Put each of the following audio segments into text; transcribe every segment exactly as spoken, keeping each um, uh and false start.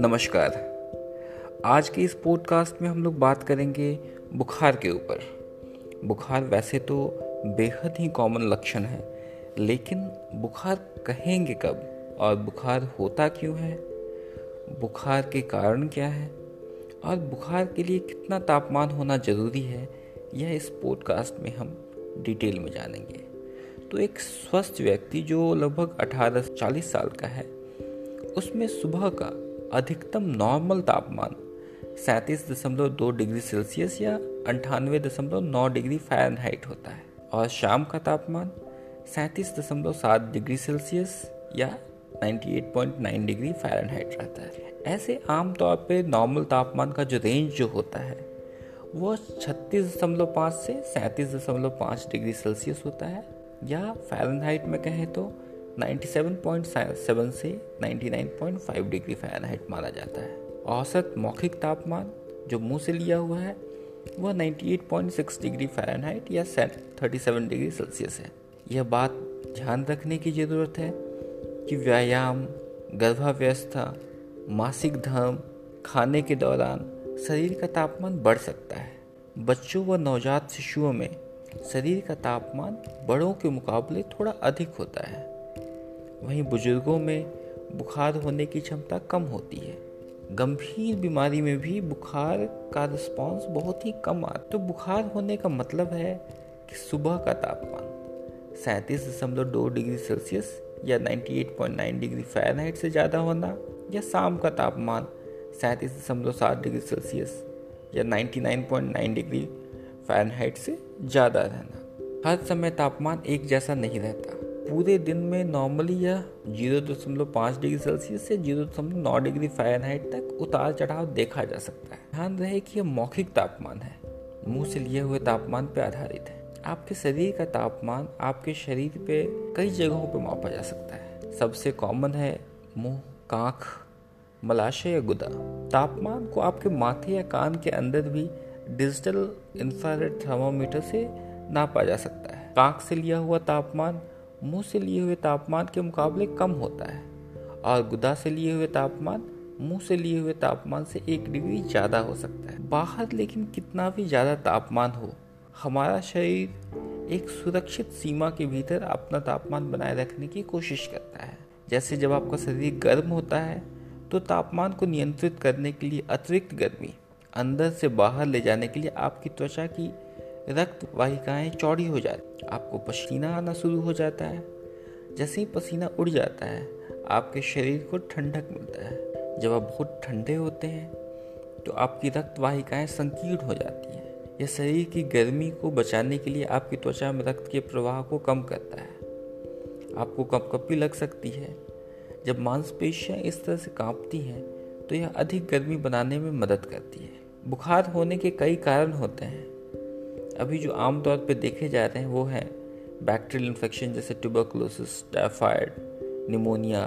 नमस्कार। आज के इस पॉडकास्ट में हम लोग बात करेंगे बुखार के ऊपर। बुखार वैसे तो बेहद ही कॉमन लक्षण है, लेकिन बुखार कहेंगे कब और बुखार होता क्यों है, बुखार के कारण क्या है और बुखार के लिए कितना तापमान होना ज़रूरी है, यह इस पॉडकास्ट में हम डिटेल में जानेंगे। तो एक स्वस्थ व्यक्ति जो लगभग अठारह से चालीस साल का है, उसमें सुबह का अधिकतम नॉर्मल तापमान सैंतीस दशमलव दो डिग्री सेल्सियस या अट्ठानवे दशमलव नौ डिग्री फ़ारेनहाइट होता है और शाम का तापमान सैंतीस दशमलव सात डिग्री सेल्सियस या अट्ठानवे दशमलव नौ डिग्री फ़ारेनहाइट रहता है। ऐसे आमतौर पर नॉर्मल तापमान का जो रेंज जो होता है वह छत्तीस दशमलव पाँच से सैंतीस दशमलव पाँच डिग्री सेल्सियस होता है या फ़ारेनहाइट में कहें तो सत्तानवे दशमलव सात से निन्यानवे दशमलव पाँच डिग्री फ़ारेनहाइट माना जाता है। औसत मौखिक तापमान जो मुंह से लिया हुआ है वह अट्ठानवे दशमलव छह डिग्री फ़ारेनहाइट या सैंतीस डिग्री सेल्सियस है। यह बात ध्यान रखने की ज़रूरत है कि व्यायाम, गर्भावस्था, मासिक धर्म, खाने के दौरान शरीर का तापमान बढ़ सकता है। बच्चों व नवजात शिशुओं में शरीर का तापमान बड़ों के मुकाबले थोड़ा अधिक होता है, वहीं बुजुर्गों में बुखार होने की क्षमता कम होती है। गंभीर बीमारी में भी बुखार का रिस्पॉन्स बहुत ही कम आता है। तो बुखार होने का मतलब है कि सुबह का तापमान सैंतीस दशमलव दो डिग्री सेल्सियस या अट्ठानवे दशमलव नौ डिग्री फ़ारेनहाइट से ज़्यादा होना या शाम का तापमान सैंतीस दशमलव सात डिग्री सेल्सियस या निन्यानवे दशमलव नौ डिग्री फ़ारेनहाइट से ज़्यादा रहना। हर समय तापमान एक जैसा नहीं रहता। पूरे दिन में नॉर्मली यह शून्य दशमलव पाँच डिग्री सेल्सियस से शून्य दशमलव नौ डिग्री फ़ारेनहाइट तक उतार चढ़ाव देखा जा सकता है। ध्यान रहे कि यह मौखिक तापमान है, मुंह से लिए हुए तापमान पर आधारित है। आपके शरीर का तापमान आपके शरीर पे कई जगहों पर मापा जा सकता है। सबसे कॉमन है मुँह, काँख, मलाशय या गुदा। तापमान को आपके माथे या कान के अंदर भी डिजिटल इंफ्रारेड थर्मामीटर से नापा जा सकता है। काँख से लिया हुआ तापमान मुंह से लिए हुए तापमान के मुकाबले कम होता है और गुदा से लिए हुए तापमान मुंह से लिए हुए तापमान से एक डिग्री ज़्यादा हो सकता है। बाहर लेकिन कितना भी ज़्यादा तापमान हो, हमारा शरीर एक सुरक्षित सीमा के भीतर अपना तापमान बनाए रखने की कोशिश करता है। जैसे जब आपका शरीर गर्म होता है तो तापमान को नियंत्रित करने के लिए अतिरिक्त गर्मी अंदर से बाहर ले जाने के लिए आपकी त्वचा की रक्त वाहिकाएं चौड़ी हो जाती, आपको पसीना आना शुरू हो जाता है। जैसे ही पसीना उड़ जाता है, आपके शरीर को ठंडक मिलता है। जब आप बहुत ठंडे होते हैं तो आपकी रक्त वाहिकाएं संकीर्ण हो जाती हैं। यह शरीर की गर्मी को बचाने के लिए आपकी त्वचा में रक्त के प्रवाह को कम करता है। आपको कंपकंपी लग सकती है। जब मांसपेशियाँ इस तरह से काँपती हैं तो यह अधिक गर्मी बनाने में मदद करती है। बुखार होने के कई कारण होते हैं। अभी जो आमतौर पर देखे जा रहे हैं वो हैं बैक्टीरियल इन्फेक्शन जैसे tuberculosis, typhoid, pneumonia,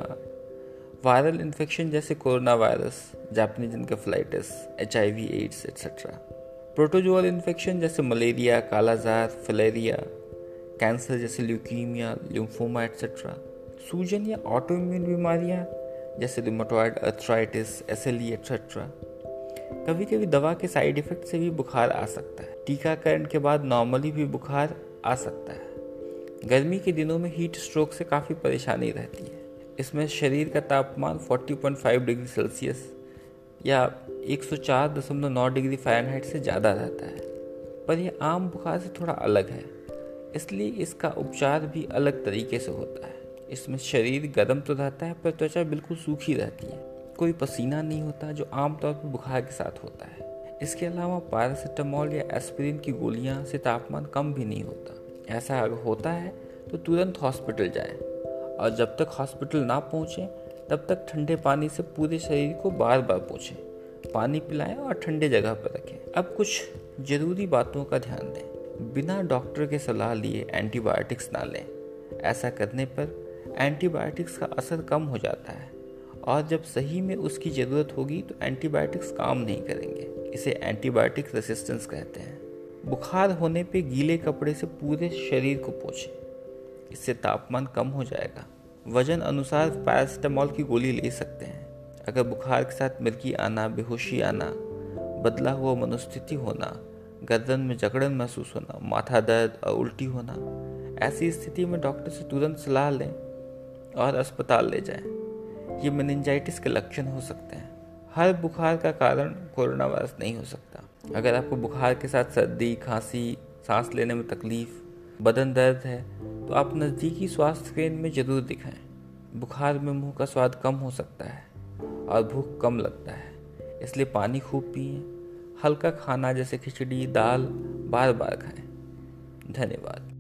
viral infection जैसे corona virus, Japanese encephalitis, HIV, AIDS etcetera, protozoal infection जैसे मलेरिया, कालाजार, फिलेरिया, कैंसर जैसे ल्यूकीमिया, लिम्फोमा एक्सेट्रा, सूजन या ऑटोइम्यून बीमारियाँ जैसे रूमेटॉइड आर्थराइटिस, एसएलई एक्सेट्रा। कभी कभी दवा के साइड इफ़ेक्ट से भी बुखार आ सकता है। टीकाकरण के बाद नॉर्मली भी बुखार आ सकता है। गर्मी के दिनों में हीट स्ट्रोक से काफ़ी परेशानी रहती है। इसमें शरीर का तापमान चालीस दशमलव पाँच डिग्री सेल्सियस या एक सौ चार दशमलव नौ डिग्री फ़ारेनहाइट से ज़्यादा रहता है, पर यह आम बुखार से थोड़ा अलग है, इसलिए इसका उपचार भी अलग तरीके से होता है। इसमें शरीर गर्म तो रहता है पर त्वचा बिल्कुल सूखी रहती है, कोई पसीना नहीं होता जो आमतौर पर बुखार के साथ होता है। इसके अलावा पैरासीटामोल या एस्पिरिन की गोलियां से तापमान कम भी नहीं होता। ऐसा अगर होता है तो तुरंत हॉस्पिटल जाएं और जब तक हॉस्पिटल ना पहुंचे तब तक ठंडे पानी से पूरे शरीर को बार बार पोंछें, पानी पिलाएं और ठंडे जगह पर रखें। अब कुछ ज़रूरी बातों का ध्यान दें। बिना डॉक्टर के सलाह लिए एंटीबायोटिक्स ना लें। ऐसा करने पर एंटीबायोटिक्स का असर कम हो जाता है और जब सही में उसकी ज़रूरत होगी तो एंटीबायोटिक्स काम नहीं करेंगे। इसे एंटीबायोटिक रेसिस्टेंस कहते हैं। बुखार होने पे गीले कपड़े से पूरे शरीर को पोंछें, इससे तापमान कम हो जाएगा। वजन अनुसार पैरासीटामोल की गोली ले सकते हैं। अगर बुखार के साथ मिर्गी आना, बेहोशी आना, बदला हुआ मनोस्थिति होना, गर्दन में जकड़न महसूस होना, माथा दर्द और उल्टी होना, ऐसी स्थिति में डॉक्टर से तुरंत सलाह लें और अस्पताल ले जाएं। ये मेनिंजाइटिस के लक्षण हो सकते हैं। हर बुखार का कारण कोरोना वायरस नहीं हो सकता। अगर आपको बुखार के साथ सर्दी, खांसी, सांस लेने में तकलीफ, बदन दर्द है तो आप नज़दीकी स्वास्थ्य केंद्र में ज़रूर दिखाएं। बुखार में मुंह का स्वाद कम हो सकता है और भूख कम लगता है, इसलिए पानी खूब पिएं। हल्का खाना जैसे खिचड़ी, दाल बार बार खाएं। धन्यवाद।